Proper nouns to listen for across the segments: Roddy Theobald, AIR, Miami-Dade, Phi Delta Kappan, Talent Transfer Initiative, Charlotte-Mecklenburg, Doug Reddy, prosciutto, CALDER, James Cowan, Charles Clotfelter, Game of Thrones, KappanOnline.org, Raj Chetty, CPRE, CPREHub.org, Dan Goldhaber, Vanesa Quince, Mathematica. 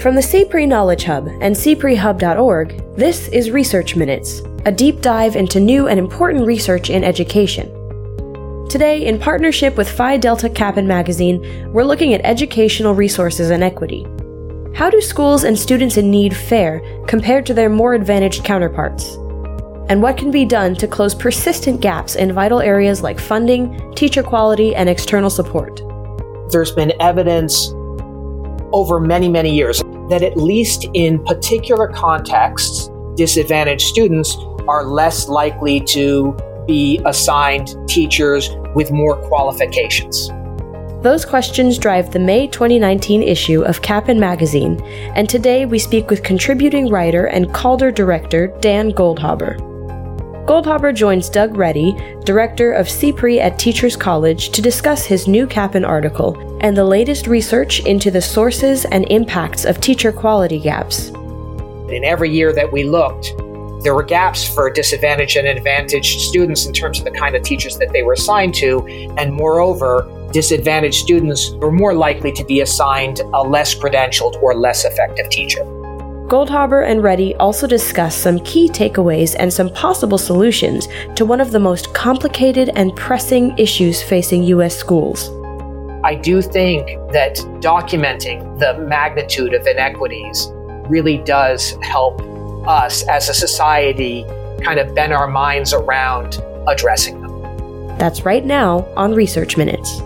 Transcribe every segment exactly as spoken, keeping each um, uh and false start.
From the C P R E Knowledge Hub and C P R E Hub dot org, this is Research Minutes, a deep dive into new and important research in education. Today, in partnership with Phi Delta Kappan magazine, we're looking at educational resources and equity. How do schools and students in need fare compared to their more advantaged counterparts? And what can be done to close persistent gaps in vital areas like funding, teacher quality, and external support? There's been evidence over many, many years that at least in particular contexts, disadvantaged students are less likely to be assigned teachers with more qualifications. Those questions drive the May twenty nineteen issue of Kappan Magazine, and today we speak with contributing writer and CALDER director Dan Goldhaber. Goldhaber joins Doug Reddy, director of C P R E at Teachers College, to discuss his new Kappan article and the latest research into the sources and impacts of teacher quality gaps. In every year that we looked, there were gaps for disadvantaged and advantaged students in terms of the kind of teachers that they were assigned to, and moreover, disadvantaged students were more likely to be assigned a less credentialed or less effective teacher. Goldhaber and Reddy also discuss some key takeaways and some possible solutions to one of the most complicated and pressing issues facing U S schools. I do think that documenting the magnitude of inequities really does help us as a society kind of bend our minds around addressing them. That's right now on Research Minutes.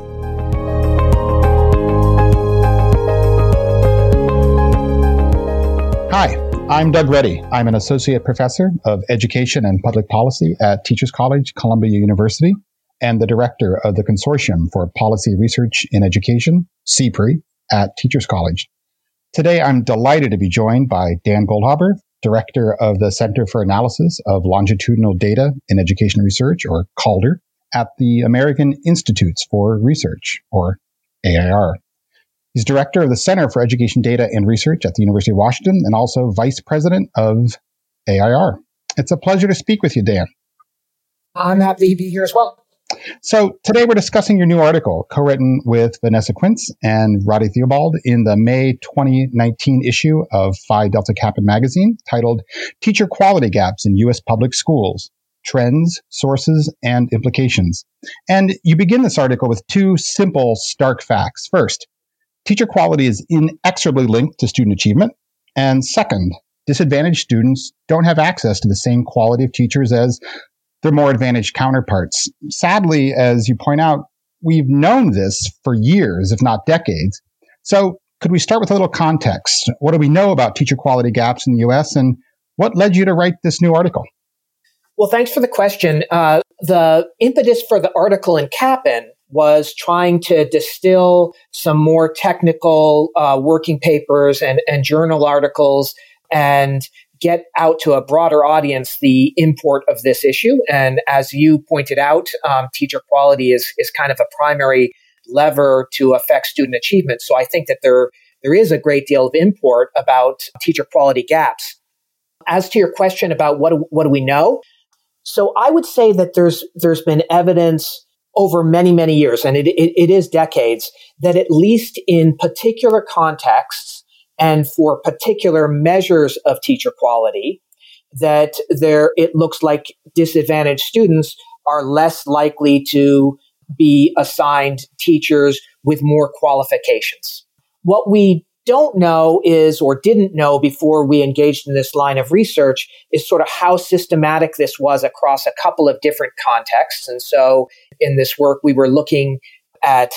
Hi, I'm Doug Reddy. I'm an associate professor of education and public policy at Teachers College, Columbia University, and the director of the Consortium for Policy Research in Education, C P R E, at Teachers College. Today, I'm delighted to be joined by Dan Goldhaber, director of the Center for Analysis of Longitudinal Data in Education Research, or CALDER, at the American Institutes for Research, or A I R. He's director of the Center for Education Data and Research at the University of Washington and also vice president of A I R. It's a pleasure to speak with you, Dan. I'm happy to be here as well. So today we're discussing your new article, co-written with Vanesa Quince and Roddy Theobald in the May twenty nineteen issue of Phi Delta Kappan magazine, titled Teacher Quality Gaps in U S Public Schools, Trends, Sources, and Implications. And you begin this article with two simple, stark facts. First, teacher quality is inexorably linked to student achievement. And second, disadvantaged students don't have access to the same quality of teachers as their more advantaged counterparts. Sadly, as you point out, we've known this for years, if not decades. So could we start with a little context? What do we know about teacher quality gaps in the U S? And what led you to write this new article? Well, thanks for the question. Uh, the impetus for the article in Kappan was trying to distill some more technical uh, working papers and, and journal articles and get out to a broader audience the import of this issue. And as you pointed out, um, teacher quality is is kind of a primary lever to affect student achievement. So I think that there there is a great deal of import about teacher quality gaps. As to your question about what do, what do we know? So I would say that there's there's been evidence over many, many years, and it, it, it is decades, that at least in particular contexts and for particular measures of teacher quality, that there it looks like disadvantaged students are less likely to be assigned teachers with more qualifications. What we don't know is, or didn't know before we engaged in this line of research, is sort of how systematic this was across a couple of different contexts. And so in this work, we were looking at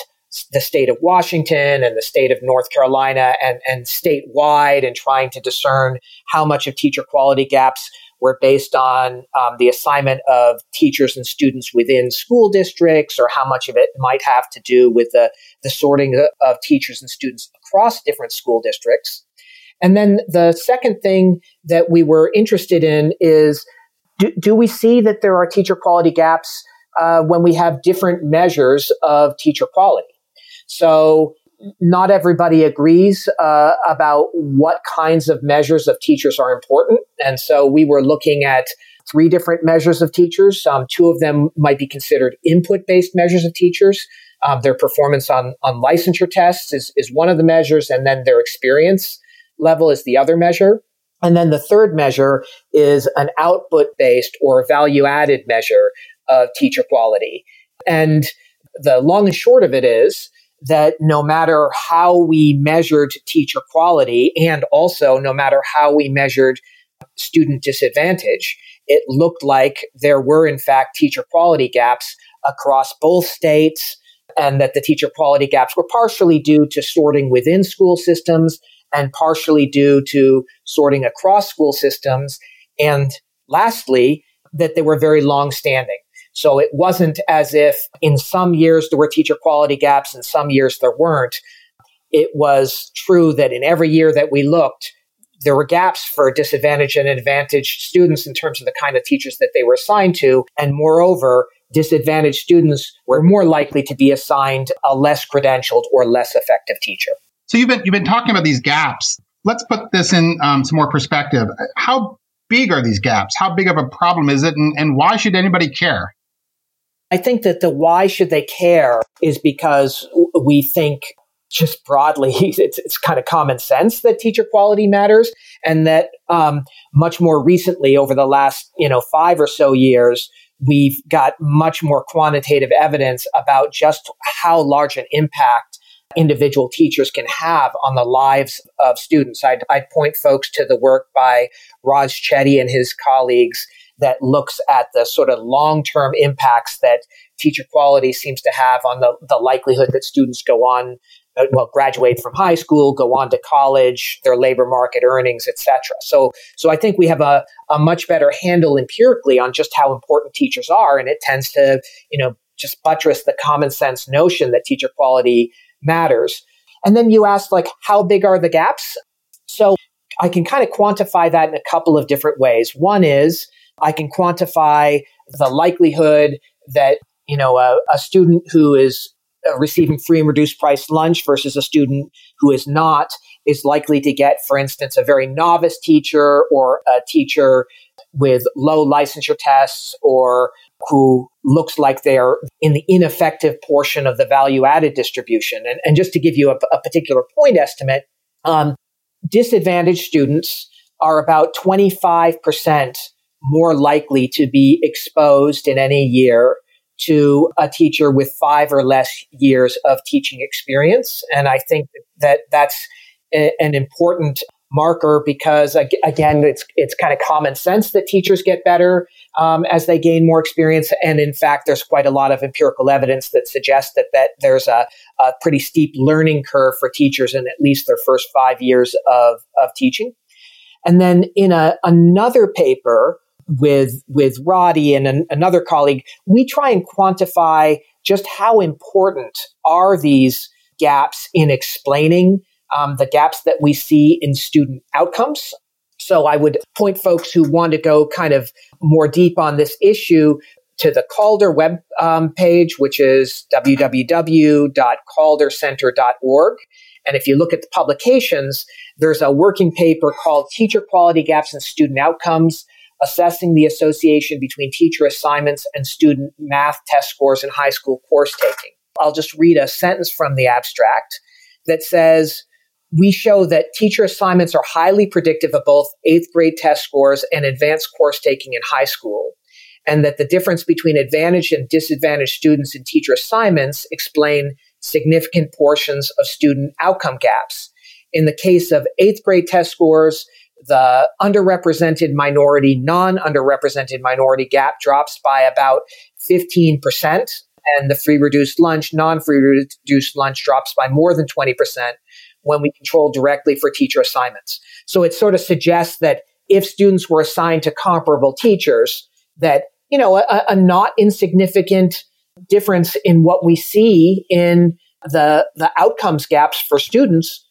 the state of Washington and the state of North Carolina and, and statewide, and trying to discern how much of teacher quality gaps were based on um, the assignment of teachers and students within school districts, or how much of it might have to do with the, the sorting of teachers and students across different school districts. And then the second thing that we were interested in is, do, do we see that there are teacher quality gaps uh, when we have different measures of teacher quality? So not everybody agrees uh, about what kinds of measures of teachers are important. And so we were looking at three different measures of teachers. Um, two of them might be considered input-based measures of teachers. Um, their performance on, on licensure tests is, is one of the measures, and then their experience level is the other measure. And then the third measure is an output-based or value-added measure of teacher quality. And the long and short of it is that no matter how we measured teacher quality, and also no matter how we measured student disadvantage, it looked like there were, in fact, teacher quality gaps across both states, and that the teacher quality gaps were partially due to sorting within school systems and partially due to sorting across school systems. And lastly, that they were very long-standing. So it wasn't as if in some years there were teacher quality gaps and some years there weren't. It was true that in every year that we looked, there were gaps for disadvantaged and advantaged students in terms of the kind of teachers that they were assigned to. And moreover, disadvantaged students were more likely to be assigned a less credentialed or less effective teacher. So you've been you've been talking about these gaps. Let's put this in um, some more perspective. How big are these gaps? How big of a problem is it? And, and why should anybody care? I think that the why should they care is because we think just broadly, it's, it's kind of common sense that teacher quality matters, and that um, much more recently over the last, you know, five or so years, we've got much more quantitative evidence about just how large an impact individual teachers can have on the lives of students. I'd, I'd point folks to the work by Raj Chetty and his colleagues that looks at the sort of long-term impacts that teacher quality seems to have on the, the likelihood that students go on, well, graduate from high school, go on to college, their labor market earnings, et cetera. So, so I think we have a, a much better handle empirically on just how important teachers are. And it tends to, you know, just buttress the common sense notion that teacher quality matters. And then you asked, like, how big are the gaps? So I can kind of quantify that in a couple of different ways. One is I can quantify the likelihood that, you know, a, a student who is receiving free and reduced price lunch versus a student who is not is likely to get, for instance, a very novice teacher or a teacher with low licensure tests or who looks like they're in the ineffective portion of the value-added distribution. And, and just to give you a, a particular point estimate, um, disadvantaged students are about twenty-five percent more likely to be exposed in any year to a teacher with five or less years of teaching experience. And I think that that's a, an important marker because, again, it's it's kind of common sense that teachers get better um, as they gain more experience. And in fact, there's quite a lot of empirical evidence that suggests that, that there's a, a pretty steep learning curve for teachers in at least their first five years of, of teaching. And then in a, another paper, with with Roddy and an, another colleague, we try and quantify just how important are these gaps in explaining um, the gaps that we see in student outcomes. So I would point folks who want to go kind of more deep on this issue to the CALDER web um, page, which is w w w dot calder center dot org. And if you look at the publications, there's a working paper called Teacher Quality Gaps in Student Outcomes, Assessing the Association Between Teacher Assignments and Student Math Test Scores in High School Course Taking. I'll just read a sentence from the abstract that says, "We show that teacher assignments are highly predictive of both eighth grade test scores and advanced course taking in high school, and that the difference between advantaged and disadvantaged students in teacher assignments explain significant portions of student outcome gaps. In the case of eighth grade test scores, the underrepresented minority, non-underrepresented minority gap drops by about fifteen percent, and the free reduced lunch, non-free reduced lunch drops by more than twenty percent when we control directly for teacher assignments." So it sort of suggests that if students were assigned to comparable teachers, that, you know, a, a not insignificant difference in what we see in the, the outcomes gaps for students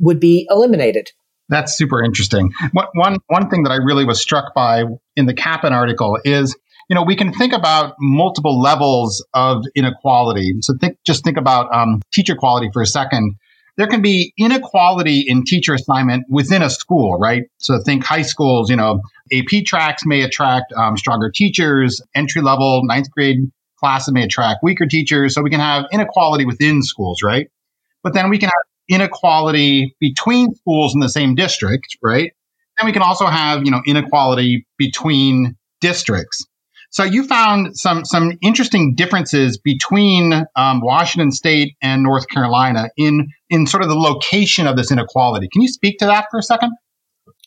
would be eliminated. That's super interesting. One, one, one thing that I really was struck by in the Kappan article is, you know, we can think about multiple levels of inequality. So think, just think about um, teacher quality for a second. There can be inequality in teacher assignment within a school, right? So think high schools, you know, A P tracks may attract um, stronger teachers, entry level, ninth grade classes may attract weaker teachers. So we can have inequality within schools, right? But then we can have inequality between schools in the same district, right? And we can also have, you know, inequality between districts. So you found some some interesting differences between um, Washington State and North Carolina in in sort of the location of this inequality. Can you speak to that for a second?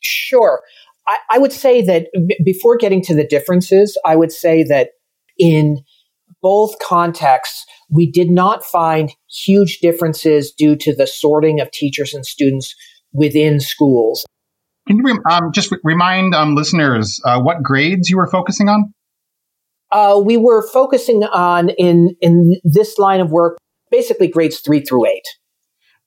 Sure. I, I would say that b- before getting to the differences, I would say that in both contexts, we did not find huge differences due to the sorting of teachers and students within schools. Can you um, just re- remind um, listeners uh, what grades you were focusing on? Uh, we were focusing on, in in this line of work, basically grades three through eight.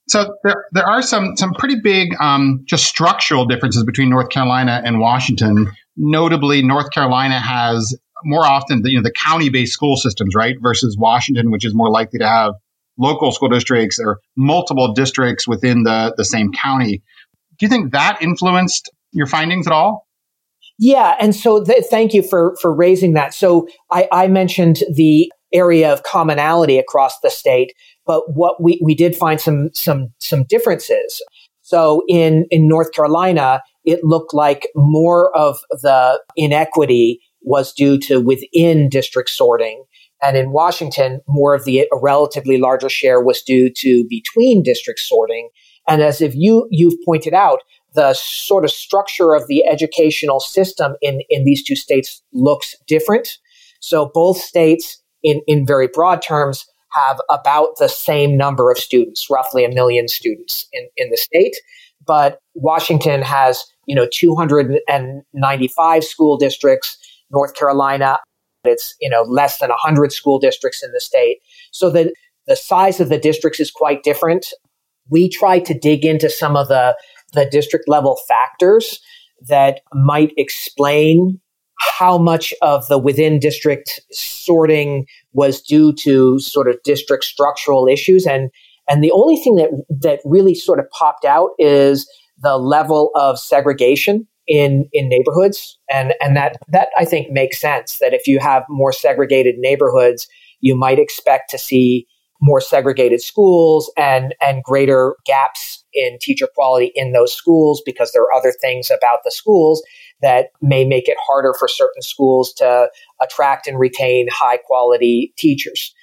So there there are some some pretty big um, just structural differences between North Carolina and Washington. Notably, North Carolina has more often the, you know, the county-based school systems, right, versus Washington, which is more likely to have local school districts or multiple districts within the, the same county. Do you think that influenced your findings at all? Yeah. And so th- thank you for, for raising that. So I, I mentioned the area of commonality across the state, but what we, we did find some, some, some differences. So in, in North Carolina, it looked like more of the inequity was due to within district sorting. And in Washington, more of the a relatively larger share was due to between district sorting. And as if you, you've pointed out, the sort of structure of the educational system in, in these two states looks different. So both states, in, in very broad terms, have about the same number of students, roughly a million students in, in the state. But Washington has, you know, two hundred ninety-five school districts. North Carolina, it's, you know, less than one hundred school districts in the state. So the, the size of the districts is quite different. We tried to dig into some of the the district level factors that might explain how much of the within district sorting was due to sort of district structural issues. And, and the only thing that, that really sort of popped out is the level of segregation in, in neighborhoods. And, and that, that I think makes sense, that if you have more segregated neighborhoods, you might expect to see more segregated schools and, and greater gaps in teacher quality in those schools, because there are other things about the schools that may make it harder for certain schools to attract and retain high quality teachers.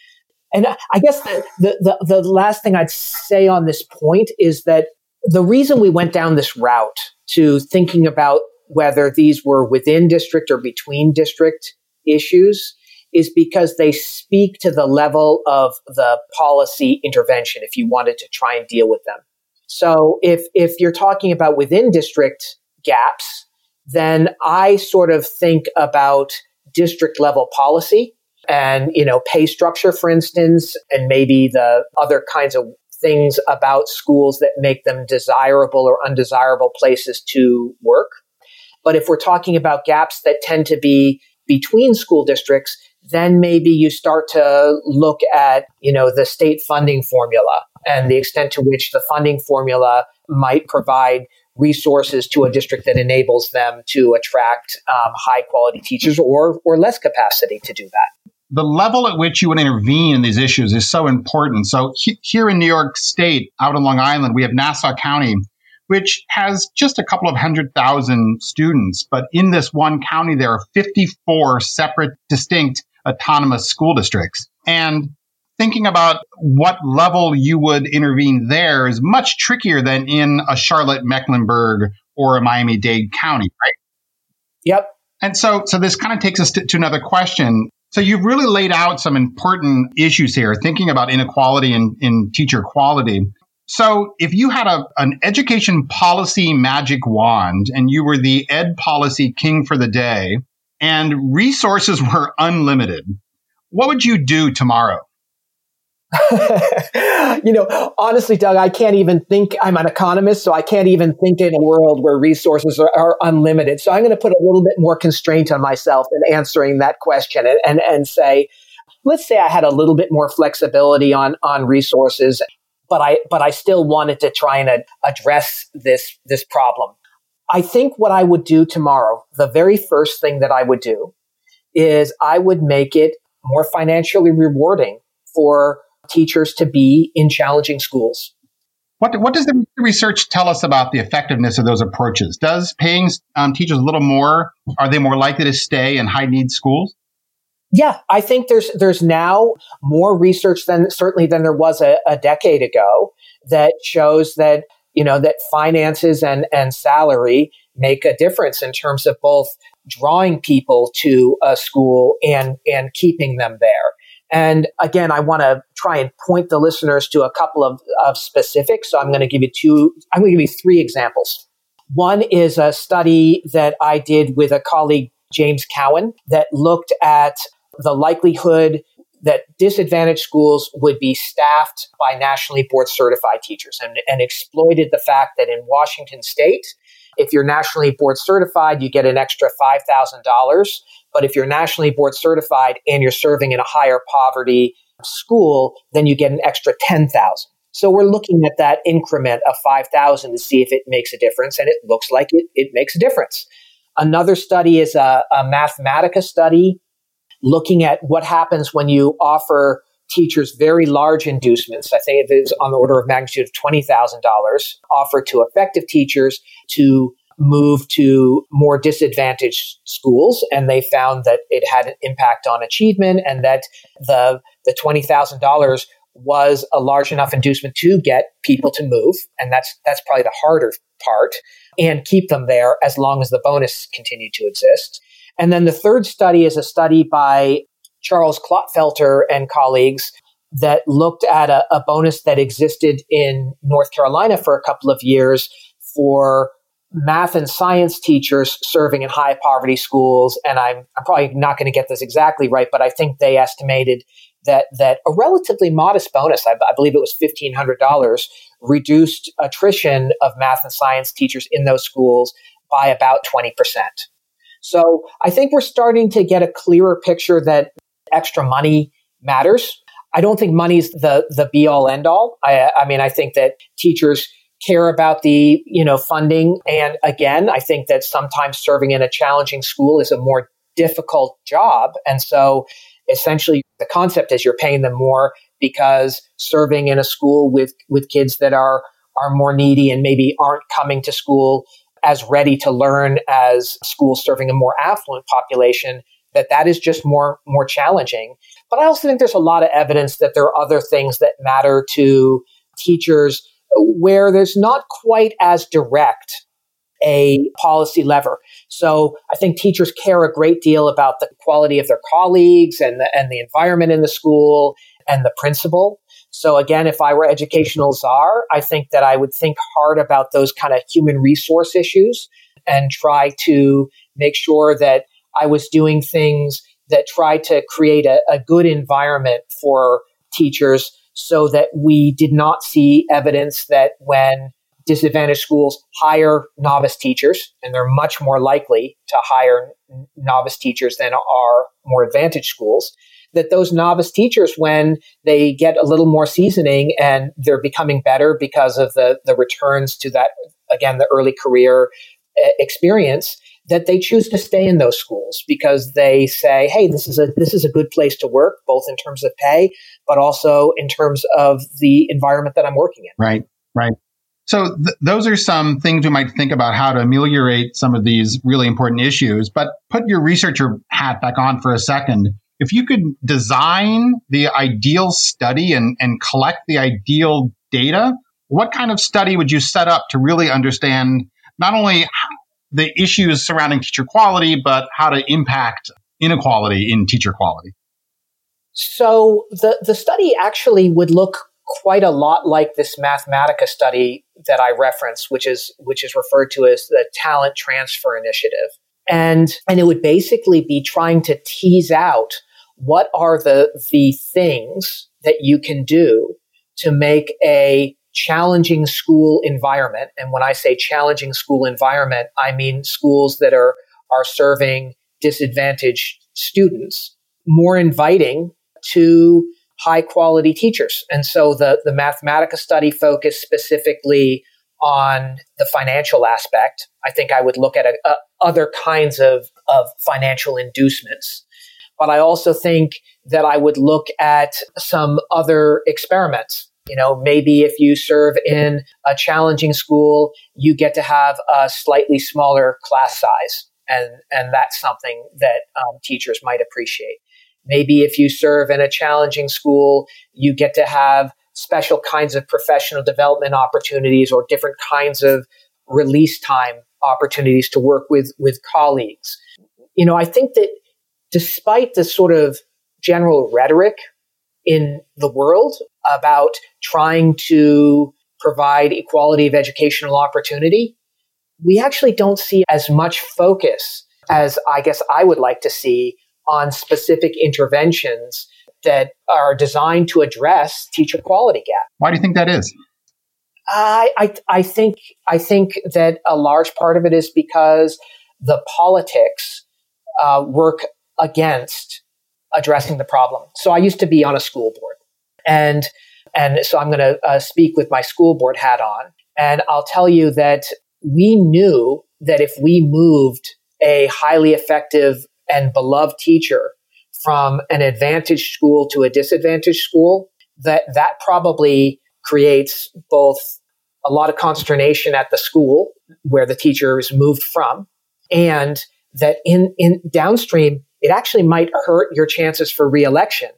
And I guess the, the, the, the last thing I'd say on this point is that the reason we went down this route to thinking about whether these were within district or between district issues is because they speak to the level of the policy intervention if you wanted to try and deal with them. So if if you're talking about within district gaps, then I sort of think about district level policy and, you know, pay structure, for instance, and maybe the other kinds of things about schools that make them desirable or undesirable places to work. But if we're talking about gaps that tend to be between school districts, then maybe you start to look at, you know, the state funding formula and the extent to which the funding formula might provide resources to a district that enables them to attract um, high quality teachers or, or less capacity to do that. The level at which you would intervene in these issues is so important. So he- here in New York State, out on Long Island, we have Nassau County, which has just a couple of hundred thousand students. But in this one county, there are fifty-four separate, distinct, autonomous school districts. And thinking about what level you would intervene there is much trickier than in a Charlotte-Mecklenburg or a Miami-Dade County, right? Yep. And so so this kind of takes us to, to another question. So you've really laid out some important issues here, thinking about inequality and in teacher quality. So if you had a, an education policy magic wand and you were the ed policy king for the day and resources were unlimited, what would you do tomorrow? You know, honestly, Doug, I can't even think. I'm an economist, so I can't even think in a world where resources are, are unlimited. So I'm going to put a little bit more constraint on myself in answering that question and, and, and say, let's say I had a little bit more flexibility on, on resources, but I but I still wanted to try and ad- address this this problem. I think what I would do tomorrow, the very first thing that I would do is I would make it more financially rewarding for teachers to be in challenging schools. What what does the research tell us about the effectiveness of those approaches? Does paying um, teachers a little more, are they more likely to stay in high-need schools? Yeah, I think there's there's now more research than certainly than there was a, a decade ago that shows that, you know, that finances and, and salary make a difference in terms of both drawing people to a school and and keeping them there. And again, I want to try and point the listeners to a couple of, of specifics. So I'm going to give you two, I'm going to give you three examples. One is a study that I did with a colleague, James Cowan, that looked at the likelihood that disadvantaged schools would be staffed by nationally board certified teachers and, and exploited the fact that in Washington state, if you're nationally board certified, you get an extra five thousand dollars. But if you're nationally board certified and you're serving in a higher poverty school, then you get an extra ten thousand dollars. So we're looking at that increment of five thousand dollars to see if it makes a difference. And it looks like it, it makes a difference. Another study is a, a Mathematica study looking at what happens when you offer teachers very large inducements. I think it is on the order of magnitude of twenty thousand dollars offered to effective teachers to move to more disadvantaged schools, and they found that it had an impact on achievement and that the the twenty thousand dollars was a large enough inducement to get people to move, and that's that's probably the harder part, and keep them there as long as the bonus continued to exist. And then the third study is a study by Charles Clotfelter and colleagues that looked at a, a bonus that existed in North Carolina for a couple of years for math and science teachers serving in high poverty schools. And I'm, I'm probably not going to get this exactly right, but I think they estimated that that a relatively modest bonus, I, I believe it was fifteen hundred dollars, reduced attrition of math and science teachers in those schools by about twenty percent. So I think we're starting to get a clearer picture that extra money matters. I don't think money's the the be all end all. I, I mean, I think that teachers care about the, you know, funding. And again, I think that sometimes serving in a challenging school is a more difficult job. And so essentially the concept is you're paying them more because serving in a school with, with kids that are, are more needy and maybe aren't coming to school as ready to learn as schools serving a more affluent population, that that is just more, more challenging. But I also think there's a lot of evidence that there are other things that matter to teachers where there's not quite as direct a policy lever. So I think teachers care a great deal about the quality of their colleagues and the, and the environment in the school and the principal. So again, if I were educational czar, I think that I would think hard about those kind of human resource issues and try to make sure that I was doing things that try to create a, a good environment for teachers, so that we did not see evidence that when disadvantaged schools hire novice teachers, and they're much more likely to hire n- novice teachers than are more advantaged schools, that those novice teachers, when they get a little more seasoning and they're becoming better because of the, the returns to that, again, the early career uh, experience, that they choose to stay in those schools because they say, hey, this is a this is a good place to work, both in terms of pay, but also in terms of the environment that I'm working in. Right, right. So th- those are some things we might think about how to ameliorate some of these really important issues. But put your researcher hat back on for a second. If you could design the ideal study and, and collect the ideal data, what kind of study would you set up to really understand not only the issues surrounding teacher quality, but how to impact inequality in teacher quality? So the, the study actually would look quite a lot like this Mathematica study that I referenced, which is which is referred to as the Talent Transfer Initiative. And and it would basically be trying to tease out what are the the things that you can do to make a challenging school environment. And when I say challenging school environment, I mean schools that are, are serving disadvantaged students more inviting to high quality teachers. And so the, the Mathematica study focused specifically on the financial aspect. I think I would look at a, a, other kinds of, of financial inducements. But I also think that I would look at some other experiments You know, maybe if you serve in a challenging school, you get to have a slightly smaller class size. And, and that's something that um, teachers might appreciate. Maybe if you serve in a challenging school, you get to have special kinds of professional development opportunities or different kinds of release time opportunities to work with, with colleagues. You know, I think that despite the sort of general rhetoric in the world about trying to provide equality of educational opportunity, we actually don't see as much focus as I guess I would like to see on specific interventions that are designed to address teacher quality gap. Why do you think that is? I, I, I think I think that a large part of it is because the politics uh, work against addressing the problem. So I used to be on a school board, and and so I'm going to uh, speak with my school board hat on, and I'll tell you that we knew that if we moved a highly effective and beloved teacher from an advantaged school to a disadvantaged school, that that probably creates both a lot of consternation at the school where the teacher is moved from, and that in, in downstream, it actually might hurt your chances for reelection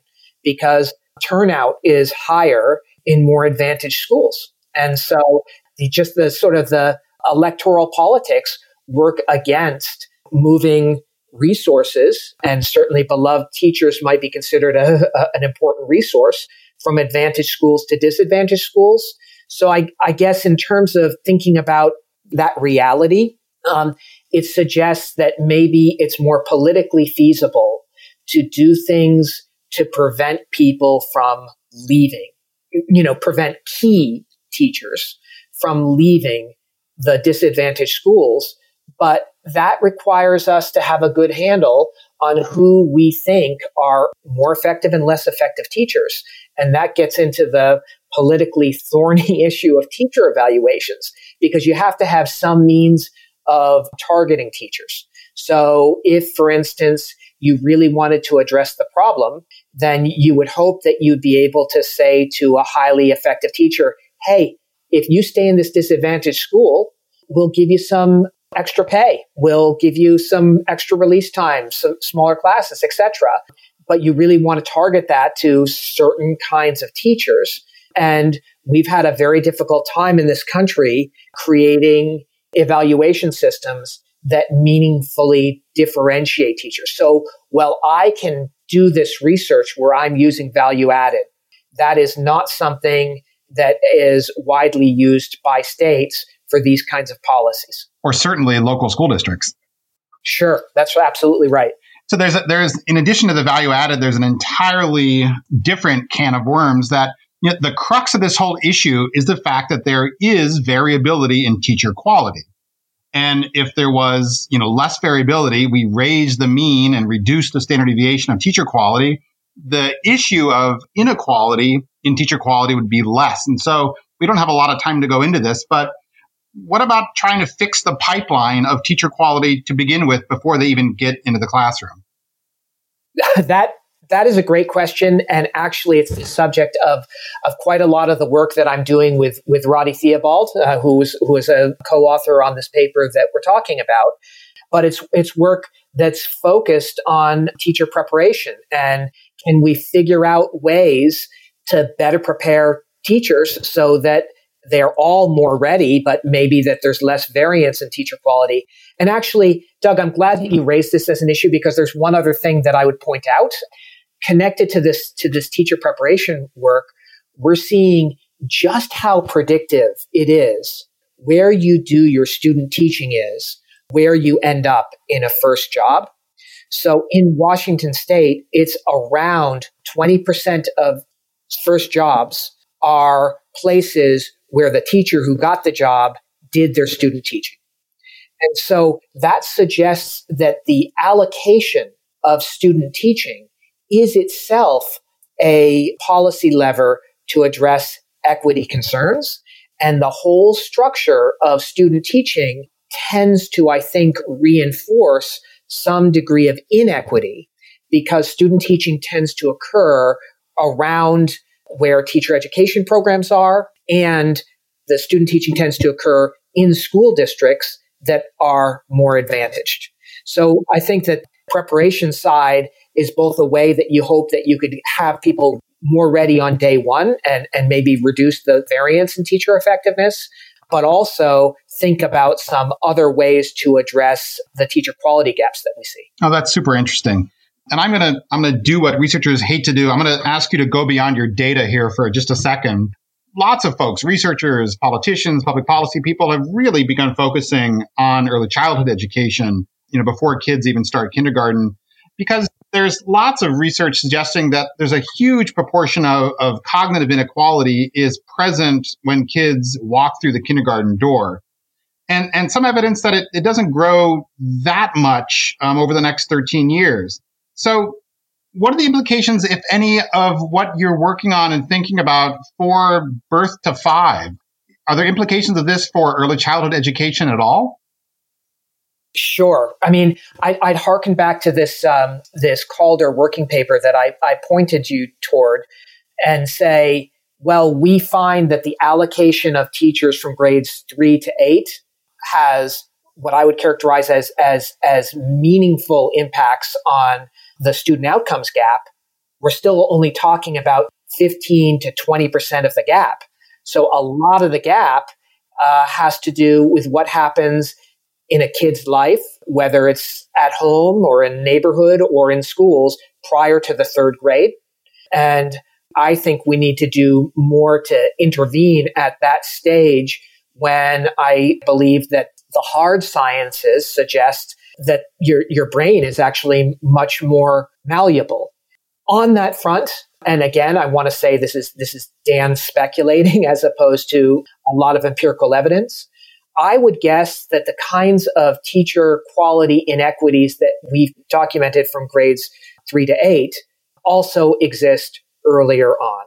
because turnout is higher in more advantaged schools. And so the, just the sort of the electoral politics work against moving resources, and certainly beloved teachers might be considered a, a, an important resource, from advantaged schools to disadvantaged schools. So I, I guess in terms of thinking about that reality, um, it suggests that maybe it's more politically feasible to do things to prevent people from leaving, you know, prevent key teachers from leaving the disadvantaged schools. But that requires us to have a good handle on who we think are more effective and less effective teachers. And that gets into the politically thorny issue of teacher evaluations, because you have to have some means of targeting teachers. So if, for instance, you really wanted to address the problem, then you would hope that you'd be able to say to a highly effective teacher, hey, if you stay in this disadvantaged school, we'll give you some extra pay, we'll give you some extra release time, some smaller classes, et cetera. But you really want to target that to certain kinds of teachers. And we've had a very difficult time in this country creating evaluation systems that meaningfully differentiate teachers. So, well, I can do this research where I'm using value added. That is not something that is widely used by states for these kinds of policies. Or certainly local school districts. Sure, that's absolutely right. So there's, a, there's in addition to the value added, there's an entirely different can of worms that, you know, the crux of this whole issue is the fact that there is variability in teacher quality. And if there was, you know, less variability, we raise the mean and reduce the standard deviation of teacher quality, the issue of inequality in teacher quality would be less. And so we don't have a lot of time to go into this, but what about trying to fix the pipeline of teacher quality to begin with before they even get into the classroom? That that is a great question. And actually, it's the subject of of quite a lot of the work that I'm doing with with Roddy Theobald, uh, who is who is a co-author on this paper that we're talking about. But it's it's work that's focused on teacher preparation. And can we figure out ways to better prepare teachers so that they're all more ready, but maybe that there's less variance in teacher quality. And actually, Doug, I'm glad that you raised this as an issue, because there's one other thing that I would point out. Connected to this, to this teacher preparation work, we're seeing just how predictive it is where you do your student teaching is, where you end up in a first job. So in Washington State, it's around twenty percent of first jobs are places where the teacher who got the job did their student teaching. And so that suggests that the allocation of student teaching is itself a policy lever to address equity concerns. And the whole structure of student teaching tends to, I think, reinforce some degree of inequity, because student teaching tends to occur around where teacher education programs are, and the student teaching tends to occur in school districts that are more advantaged. So I think that preparation side is both a way that you hope that you could have people more ready on day one and, and maybe reduce the variance in teacher effectiveness, but also think about some other ways to address the teacher quality gaps that we see. Oh, that's super interesting. And I'm going to I'm going to do what researchers hate to do. I'm going to ask you to go beyond your data here for just a second. Lots of folks, researchers, politicians, public policy people have really begun focusing on early childhood education, you know, before kids even start kindergarten, because there's lots of research suggesting that there's a huge proportion of, of cognitive inequality is present when kids walk through the kindergarten door. And, and some evidence that it, it doesn't grow that much um, over the next thirteen years. So what are the implications, if any, of what you're working on and thinking about for birth to five? Are there implications of this for early childhood education at all? Sure. I mean, I, I'd hearken back to this um, this CALDER working paper that I, I pointed you toward and say, well, we find that the allocation of teachers from grades three to eight has what I would characterize as as as meaningful impacts on the student outcomes gap. We're still only talking about fifteen to twenty percent of the gap. So a lot of the gap uh, has to do with what happens in a kid's life, whether it's at home or in neighborhood or in schools prior to the third grade. And I think we need to do more to intervene at that stage when I believe that the hard sciences suggest that your your brain is actually much more malleable. On that front, and again, I want to say this is this is Dan speculating as opposed to a lot of empirical evidence, I would guess that the kinds of teacher quality inequities that we've documented from grades three to eight also exist earlier on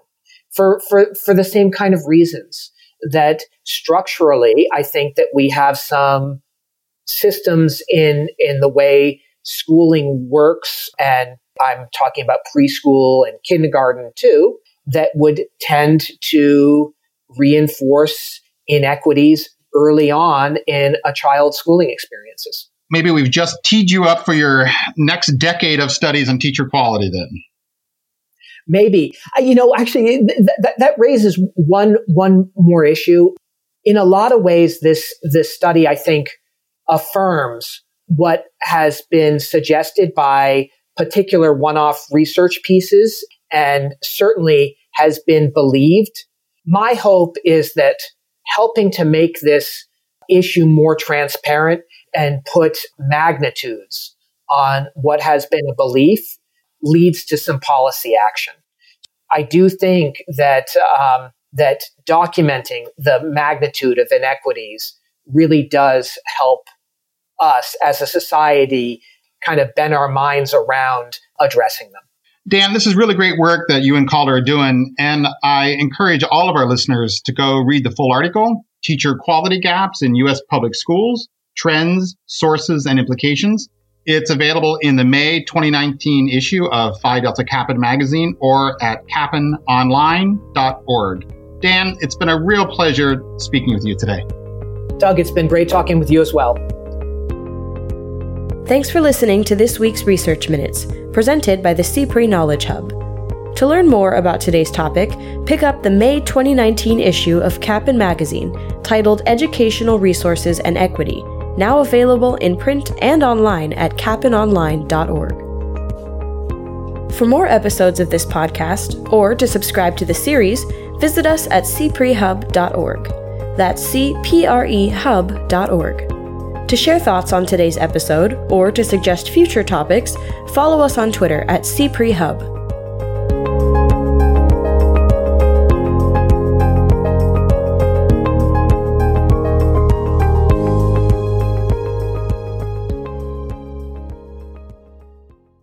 for, for, for the same kind of reasons. That structurally, I think that we have some systems in, in the way schooling works, and I'm talking about preschool and kindergarten too, that would tend to reinforce inequities early on in a child's schooling experiences. Maybe we've just teed you up for your next decade of studies on teacher quality then. Maybe. You know, actually, th- th- that raises one one more issue. In a lot of ways, this this study, I think, affirms what has been suggested by particular one-off research pieces and certainly has been believed. My hope is that helping to make this issue more transparent and put magnitudes on what has been a belief leads to some policy action. I do think that um, that documenting the magnitude of inequities really does help us as a society kind of bend our minds around addressing them. Dan, this is really great work that you and Calder are doing, and I encourage all of our listeners to go read the full article, Teacher Quality Gaps in U S Public Schools, Trends, Sources, and Implications. It's available in the May twenty nineteen issue of Phi Delta Kappan magazine or at Kappan Online dot org. Dan, it's been a real pleasure speaking with you today. Doug, it's been great talking with you as well. Thanks for listening to this week's Research Minutes, presented by the C P R E Knowledge Hub. To learn more about today's topic, pick up the May twenty nineteen issue of Kappan Magazine, titled Educational Resources and Equity, now available in print and online at Kappan Online dot org. For more episodes of this podcast, or to subscribe to the series, visit us at C P R E Hub dot org. That's C P R E Hub dot org. To share thoughts on today's episode or to suggest future topics, follow us on Twitter at C P R E Hub.